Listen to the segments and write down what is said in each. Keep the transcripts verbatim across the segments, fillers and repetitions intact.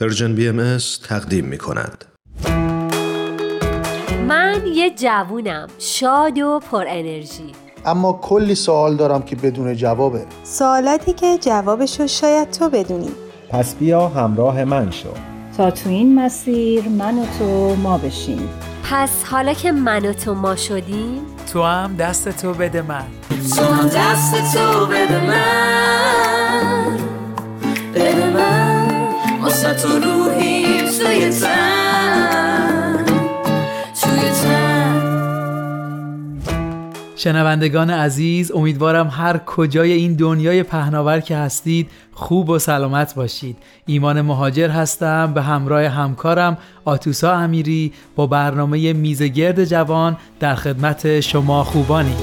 پرژن بی ام اس تقدیم می کند. من یه جوونم شاد و پر انرژی، اما کلی سوال دارم که بدون جوابه، سوالاتی که جوابشو شاید تو بدونی. پس بیا همراه من شو تا تو این مسیر من و تو ما بشیم. پس حالا که من و تو ما شدیم، تو هم دست تو بده من، تو هم دست تو بده من، بده من واسه تو روحیم توی تن، توی تن. شنوندگان عزیز، امیدوارم هر کجای این دنیای پهناور که هستید خوب و سلامت باشید. ایمان مهاجر هستم به همراه همکارم آتوسا امیری با برنامه میزگرد جوان در خدمت شما خوبانی.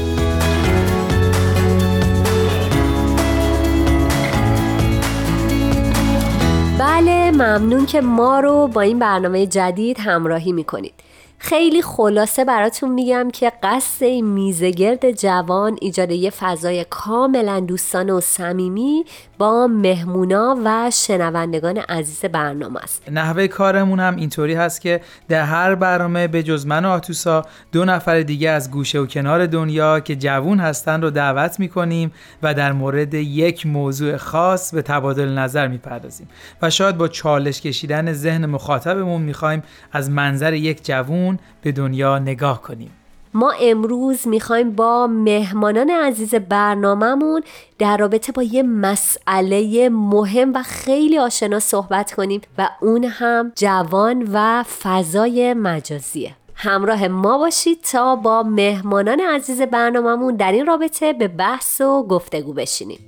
بله، ممنون که ما رو با این برنامه جدید همراهی میکنید. خیلی خلاصه براتون میگم که قصد این میزگرد جوان ایجاد یه فضای کاملا دوستانه و صمیمی با مهمونا و شنوندگان عزیز برنامه است. نحوه کارمون هم اینطوری هست که در هر برنامه به جز من و آتوسا دو نفر دیگه از گوشه و کنار دنیا که جوان هستن رو دعوت میکنیم و در مورد یک موضوع خاص به تبادل نظر میپردازیم و شاید با چالش کشیدن ذهن مخاطبمون میخوایم از منظر یک جوان به دنیا نگاه کنیم. ما امروز میخوایم با مهمانان عزیز برنامه‌مون در رابطه با یه مسئله مهم و خیلی آشنا صحبت کنیم و اون هم جوان و فضای مجازیه. همراه ما باشید تا با مهمانان عزیز برنامه‌مون در این رابطه به بحث و گفتگو بشینیم.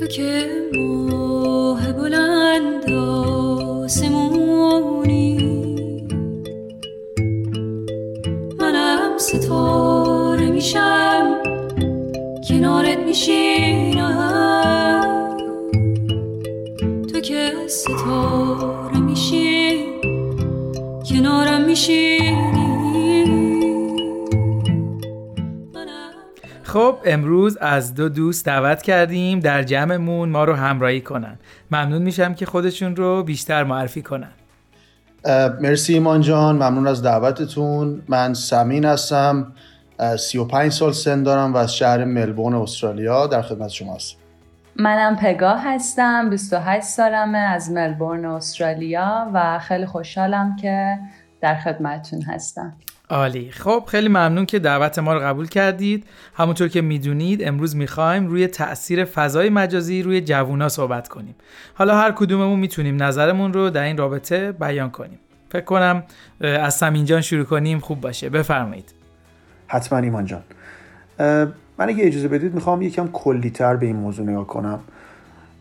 تو که موه بلند سمونی، منم ستاره میشم کنارت میشینم، تو که ستاره میشی کنارم میشینی. خب امروز از دو دوست دعوت کردیم در جمعمون ما رو همراهی کنن. ممنون میشم که خودشون رو بیشتر معرفی کنن. مرسی ایمان جان، ممنون از دعوتتون. من سمین هستم، سی و پنج سال سن دارم و از شهر ملبورن استرالیا در خدمت شما هستم. منم پگاه هستم، بیست و هشت سالمه، از ملبورن استرالیا و خیلی خوشحالم که در خدمتتون هستم. عالی. خب خیلی ممنون که دعوت ما رو قبول کردید. همونطور که میدونید امروز میخوایم روی تأثیر فضای مجازی روی جوونا صحبت کنیم. حالا هر کدوممون میتونیم نظرمون رو در این رابطه بیان کنیم. فکر کنم از سمین جان شروع کنیم خوب باشه. بفرمایید. حتما ایمان جان. من اگه اجازه بدید میخوام یکم کلی‌تر به این موضوع نگاه کنم.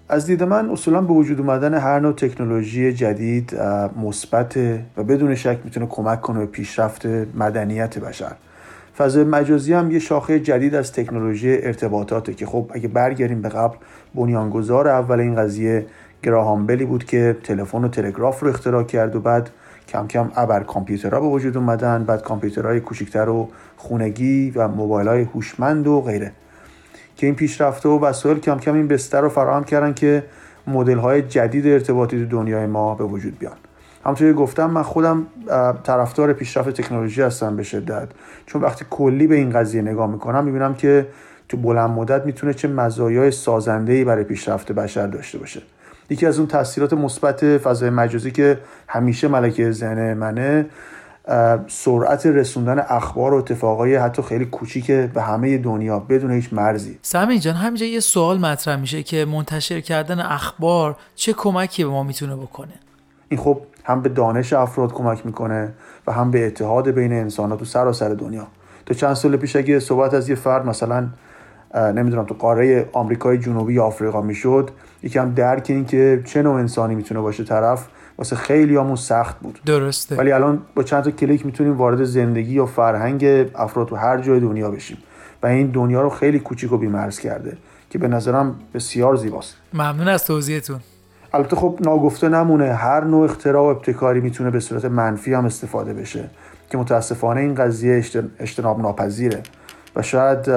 از دید من اصولا به وجود اومدن هر نوع تکنولوژی جدید مثبت و بدون شک میتونه کمک کنه به پیشرفت مدنیت بشر. فضای مجازی هم یه شاخه جدید از تکنولوژی ارتباطاته که خب اگه برگردیم به قبل، بنیانگذار اول این قضیه گراهام بلی بود که تلفن و تلگراف رو اختراع کرد و بعد کم کم ابر کامپیوترها به وجود اومدن، بعد کامپیوترهای کوچکتر و خونگی و موبایل‌های هوشمند و غیره. که این پیشرفته و وسایل کم کم این بستر رو فراهم کردن که مدل‌های جدید ارتباطی تو دنیای ما به وجود بیان. همونطور که گفتم من خودم طرفدار پیشرفت تکنولوژی هستم به شدت، چون وقتی کلی به این قضیه نگاه می‌کنم می‌بینم که تو بلند مدت می‌تونه چه مزایای سازنده‌ای برای پیشرفت بشر داشته باشه. یکی از اون تأثیرات مثبت فضای مجازی که همیشه ملکه ذهن منه، سرعت رسوندن اخبار و اتفاقای حتی خیلی کوچیک به همه دنیا بدون هیچ مرزی. سمین جان، همینجا یه سوال مطرح میشه که منتشر کردن اخبار چه کمکی به ما میتونه بکنه؟ این خب هم به دانش افراد کمک میکنه و هم به اتحاد بین انسان‌ها تو سراسر دنیا. تا چند سال پیش اگه صحبت از یه فرد مثلا نمیدونم تو قاره آمریکای جنوبی یا آفریقا میشد، یکم درک این که چه نوع انسانی میتونه باشه طرف واسه خیلیامون سخت بود. درسته. ولی الان با چند تا کلیک میتونیم وارد زندگی یا فرهنگ افراد تو هر جای دنیا بشیم و این دنیا رو خیلی کوچیک و بی‌مرز کرده که به نظرم بسیار زیباست. ممنون از توضیحتون. البته خب ناگفته نمونه هر نوع اختراع و ابتکاری میتونه به صورت منفی هم استفاده بشه که متاسفانه این قضیه اجتناب ناپذیره. و شاید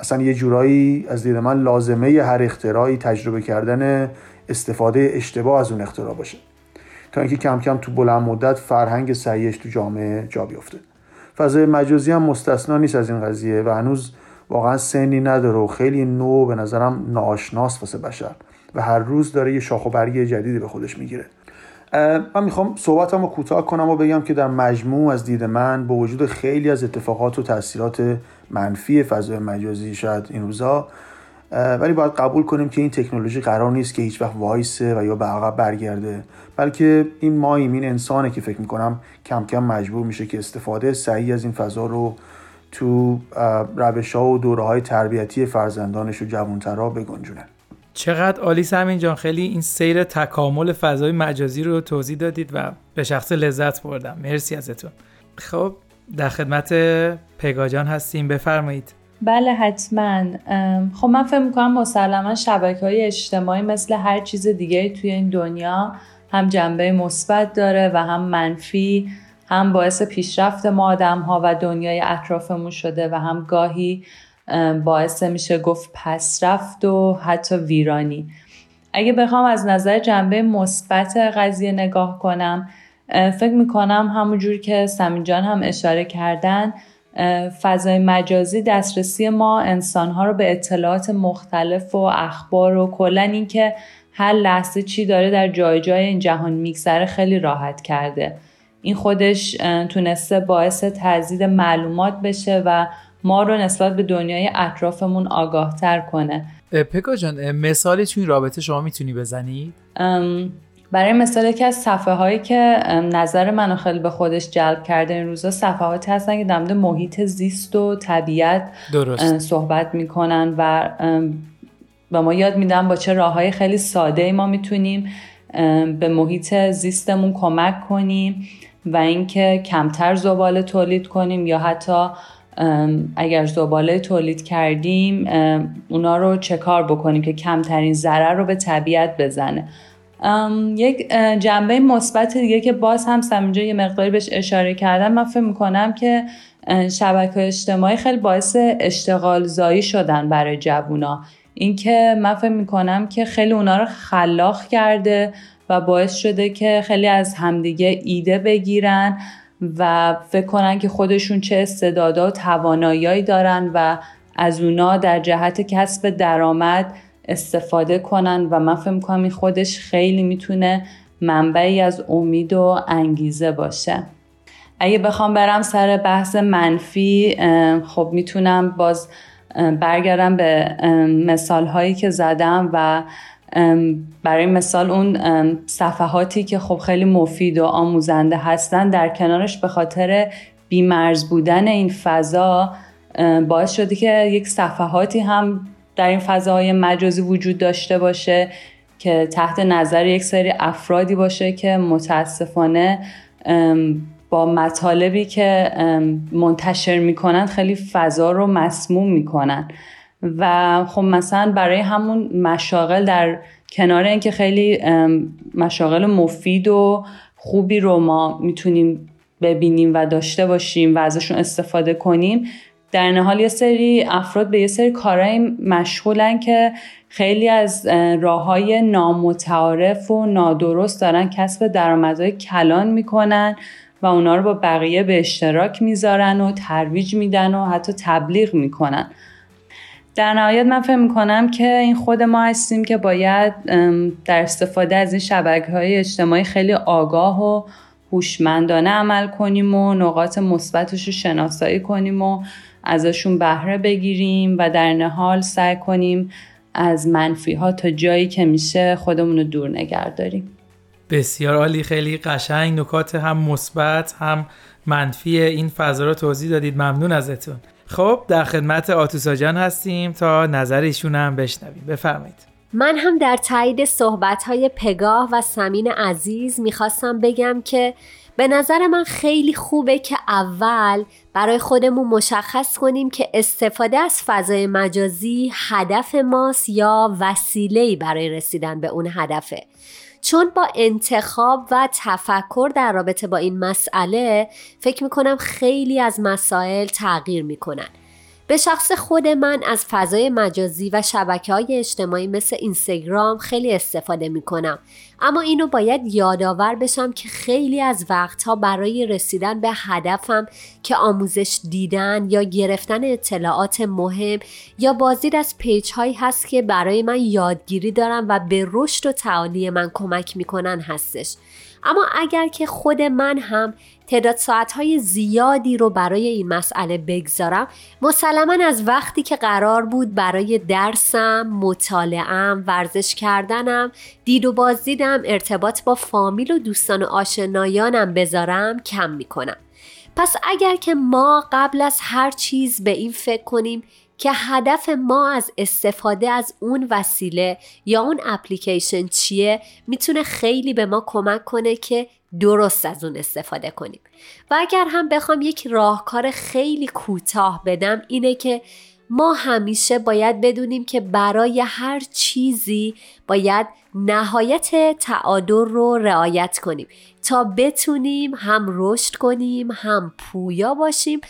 اصلا یه جورایی از دید من لازمه هر اختراعی تجربه کردن استفاده اشتباه از اون اختراع باشه تا اینکه کم کم تو بلند مدت فرهنگ سعیش تو جامعه جا بیفته. فضای مجازی هم مستثنا نیست از این قضیه و هنوز واقعا سنی نداره و خیلی نو به نظرم ناآشناس واسه بشر و هر روز داره یه شاخ و برگ جدیدی به خودش میگیره. من میخوام صحبتم رو کوتاه کنم و بگم که در مجموع از دید من با وجود خیلی از اتفاقات و تأثیرات منفی فضای مجازی شاید این روزا، ولی باید قبول کنیم که این تکنولوژی قرار نیست که هیچ وقت وایسه و یا به عقب برگرده، بلکه این ماییم، این انسانه که فکر میکنم کم کم مجبور میشه که استفاده صحیح از این فضا رو تو روش‌ها و دوره‌های تربیتی فرزندانش و جوان‌ترها بگنجونه. چقدر عالی سمین جان، خیلی این سیر تکامل فضای مجازی رو توضیح دادید و به شخص لذت بردم. مرسی ازتون. خب در خدمت پگاه جان هستیم، بفرمایید. بله حتما. خب من فکر می‌کنم مسلماً شبکه‌های اجتماعی مثل هر چیز دیگری توی این دنیا هم جنبه مثبت داره و هم منفی، هم باعث پیشرفت ما آدم‌ها و دنیای اطرافمون شده و هم گاهی باعث میشه گفت پسرفت و حتی ویرانی. اگه بخوام از نظر جنبه مثبت قضیه نگاه کنم، فکر میکنم همونجور که سمین جان هم اشاره کردن، فضای مجازی دسترسی ما انسانها رو به اطلاعات مختلف و اخبار و کلن این که هر لحظه چی داره در جای جای این جهان میگذره خیلی راحت کرده. این خودش تونسته باعث تزیید معلومات بشه و ما رو نسبت به دنیای اطرافمون آگاه تر کنه. پگاه جان مثالی توی رابطه شما میتونی بزنی؟ برای مثال یکی از صفحه هایی که نظر منو خیلی به خودش جلب کرده این روزا صفحاتی هستن که در مورد محیط زیست و طبیعت درست صحبت میکنن و به ما یاد میدن با چه راههای خیلی ساده ما میتونیم به محیط زیستمون کمک کنیم و اینکه کمتر زباله تولید کنیم یا حتی اگر زباله تولید کردیم اونا رو چه کار بکنیم که کمترین ضرر رو به طبیعت بزنه. یک جنبه مثبت دیگه که باز هم سمینجا یه مقداری بهش اشاره کردم، من فکر میکنم که شبکه اجتماعی خیلی باعث اشتغال زایی شدن برای جوونا. این که من فکر میکنم که خیلی اونا رو خلاق کرده و باعث شده که خیلی از همدیگه ایده بگیرن و فکر کنن که خودشون چه استعدادها و توانایی‌هایی دارن و از اونا در جهت کسب درآمد استفاده کنن و من فکر می‌کنم این خودش خیلی میتونه منبعی از امید و انگیزه باشه. اگه بخوام برم سر بحث منفی، خب میتونم باز برگردم به مثال‌هایی که زدم و برای مثال اون صفحاتی که خب خیلی مفید و آموزنده هستن در کنارش به خاطر بی‌مرز بودن این فضا باعث شده که یک صفحاتی هم در این فضاهای مجازی وجود داشته باشه که تحت نظر یک سری افرادی باشه که متاسفانه با مطالبی که منتشر میکنن خیلی فضا رو مسموم میکنن و خب مثلا برای همون مشاغل در کنار اینکه خیلی مشاغل مفید و خوبی رو ما میتونیم ببینیم و داشته باشیم و ازشون استفاده کنیم، در این حال یه سری افراد به یه سری کارهای مشغولن که خیلی از راههای نامتعارف و نادرست دارن کسب درآمدهای کلان میکنن و اونا رو با بقیه به اشتراک میذارن و ترویج میدن و حتی تبلیغ میکنن. در نهایت من فکر میکنم که این خود ما هستیم که باید در استفاده از این شبکه‌های اجتماعی خیلی آگاه و هوشمندانه عمل کنیم و نقاط مثبتش رو شناسایی کنیم و ازشون بهره بگیریم و در نهایت سعی کنیم از منفی‌ها تا جایی که میشه خودمون رو دور نگه داریم. بسیار عالی، خیلی قشنگ نکات هم مثبت هم منفی این فضا رو توضیح دادید. ممنون ازتون. خب در خدمت آتوسا جان هستیم تا نظر ایشون هم بشنویم، بفرمایید. من هم در تایید صحبت‌های پگاه و سمین عزیز می‌خواستم بگم که به نظر من خیلی خوبه که اول برای خودمون مشخص کنیم که استفاده از فضای مجازی هدف ماست یا وسیله‌ای برای رسیدن به اون هدفه، چون با انتخاب و تفکر در رابطه با این مسئله فکر میکنم خیلی از مسائل تغییر میکنن. به شخص خود من از فضای مجازی و شبکه‌های اجتماعی مثل اینستاگرام خیلی استفاده می‌کنم، اما اینو باید یادآور بشم که خیلی از وقتها برای رسیدن به هدفم که آموزش دیدن یا گرفتن اطلاعات مهم یا بازدید از پیج‌هایی هست که برای من یادگیری دارن و به رشد و تعالی من کمک می‌کنن هستش. اما اگر که خود من هم تعداد ساعت‌های زیادی رو برای این مسئله بگذارم، مسلماً از وقتی که قرار بود برای درسم، مطالعه‌ام، ورزش کردنم، دید و بازدیدم، ارتباط با فامیل و دوستان و آشنایانم بذارم کم می‌کنم. پس اگر که ما قبل از هر چیز به این فکر کنیم که هدف ما از استفاده از اون وسیله یا اون اپلیکیشن چیه، میتونه خیلی به ما کمک کنه که درست از اون استفاده کنیم. و اگر هم بخوام یک راهکار خیلی کوتاه بدم، اینه که ما همیشه باید بدونیم که برای هر چیزی باید نهایت تعادل رو رعایت کنیم تا بتونیم هم رشد کنیم، هم پویا باشیم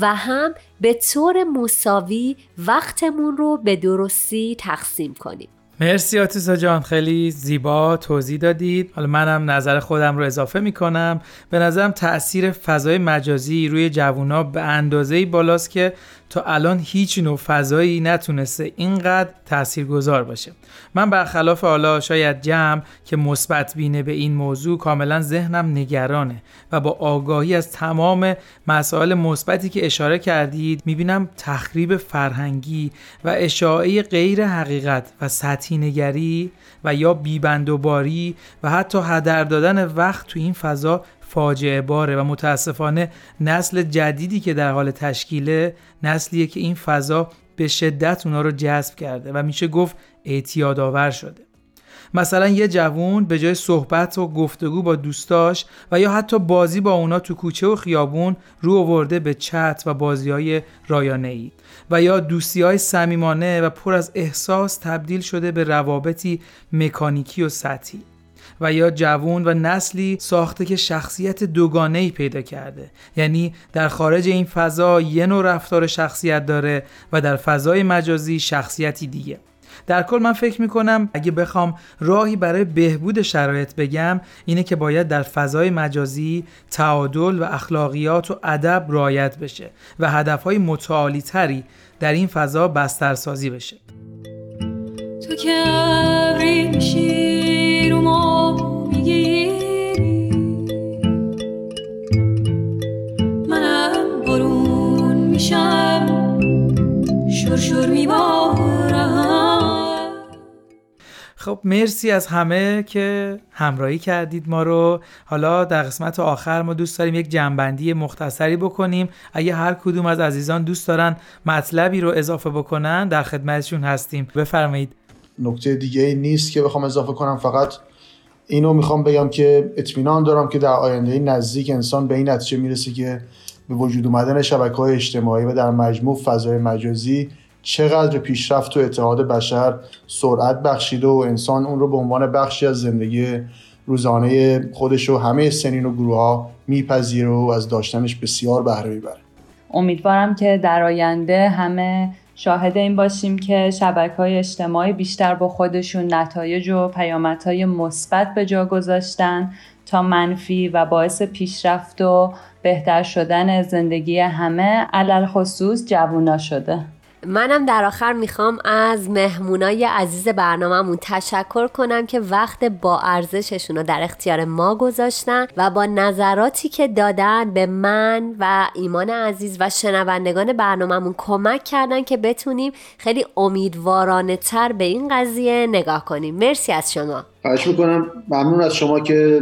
و هم به طور مساوی وقتمون رو به درستی تقسیم کنیم. مرسی آتوسا جان، خیلی زیبا توضیح دادید. حالا منم نظر خودم رو اضافه میکنم. به نظرم تأثیر فضای مجازی روی جوونا به اندازه‌ای بالاست که تا الان هیچ نوع فضایی نتونسته اینقدر تاثیرگذار باشه. من برخلاف حالا شاید جمع که مثبت بینه به این موضوع، کاملا ذهنم نگرانه و با آگاهی از تمام مسائل مثبتی که اشاره کردید، میبینم تخریب فرهنگی و اشاعه غیر حقیقت و سطحی نگری و یا بیبندوباری و حتی هدر دادن وقت تو این فضا فاجعه باره و متاسفانه نسل جدیدی که در حال تشکیله، نسلیه که این فضا به شدت اونا رو جذب کرده و میشه گفت اعتیادآور شده. مثلا یه جوون به جای صحبت و گفتگو با دوستاش و یا حتی بازی با اونا تو کوچه و خیابون، رو آورده به چت و بازی‌های رایانه‌ای و یا دوستی‌های صمیمانه و پر از احساس تبدیل شده به روابطی مکانیکی و سطحی. و یا جوون و نسلی ساخته که شخصیت دوگانه‌ای پیدا کرده، یعنی در خارج این فضا یه نوع رفتار شخصیت داره و در فضای مجازی شخصیتی دیگه. در کل من فکر میکنم اگه بخوام راهی برای بهبود شرایط بگم، اینه که باید در فضای مجازی تعادل و اخلاقیات و ادب رعایت بشه و هدفهای متعالی تری در این فضا بسترسازی بشه. تو که عبری میشی رو ما میگیری، منم برون میشم شرشور میبارم. خب مرسی از همه که همراهی کردید ما رو. حالا در قسمت آخر ما دوست داریم یک جنبندی مختصری بکنیم. اگه هر کدوم از عزیزان دوست دارن مطلبی رو اضافه بکنن، در خدمتشون هستیم. بفرمایید. نکته دیگه ای نیست که بخوام اضافه کنم، فقط اینو میخوام بگم که اطمینان دارم که در آینده نزدیک انسان به این نتیجه میرسه که به وجود اومدن شبکه‌های اجتماعی و در مجموع فضای مجازی چقدر پیشرفت و اتحاد بشر سرعت بخشیده و انسان اون رو به عنوان بخشی از زندگی روزانه خودش و همه سنین و گروه‌ها میپذیره و از داشتنش بسیار بهره میبره. امیدوارم که در آینده همه شاهد این باشیم که شبکه‌های اجتماعی بیشتر با خودشون نتایج و پیامدهای مثبت به جا گذاشتن تا منفی و باعث پیشرفت و بهتر شدن زندگی همه، علل خصوص جوونا شده. منم در آخر میخوام از مهمونای عزیز برنامه‌مون تشکر کنم که وقت با ارزششون رو در اختیار ما گذاشتن و با نظراتی که دادن به من و ایمان عزیز و شنوندگان برنامه‌مون کمک کردن که بتونیم خیلی امیدوارانه تر به این قضیه نگاه کنیم. مرسی از شما. خواهش میکنم. ممنون از شما که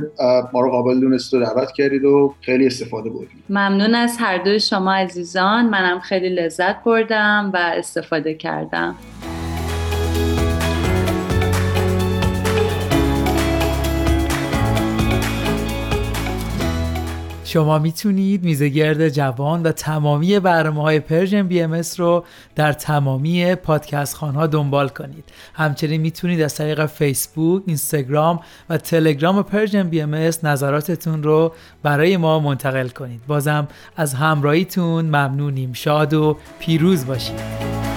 ما رو قابل دونست و دعوت کردید و خیلی استفاده بردیم. ممنون از هر دوی شما عزیزان. منم خیلی لذت بردم و استفاده کردم. شما میتونید میزگرد جوان و تمامی برنامه‌های پرژن بی ام اس رو در تمامی پادکست خوان‌ها دنبال کنید. همچنین میتونید از طریق فیسبوک، اینستاگرام و تلگرام پرژن بی ام اس نظراتتون رو برای ما منتقل کنید. بازم از همراهیتون ممنونیم. شاد و پیروز باشید.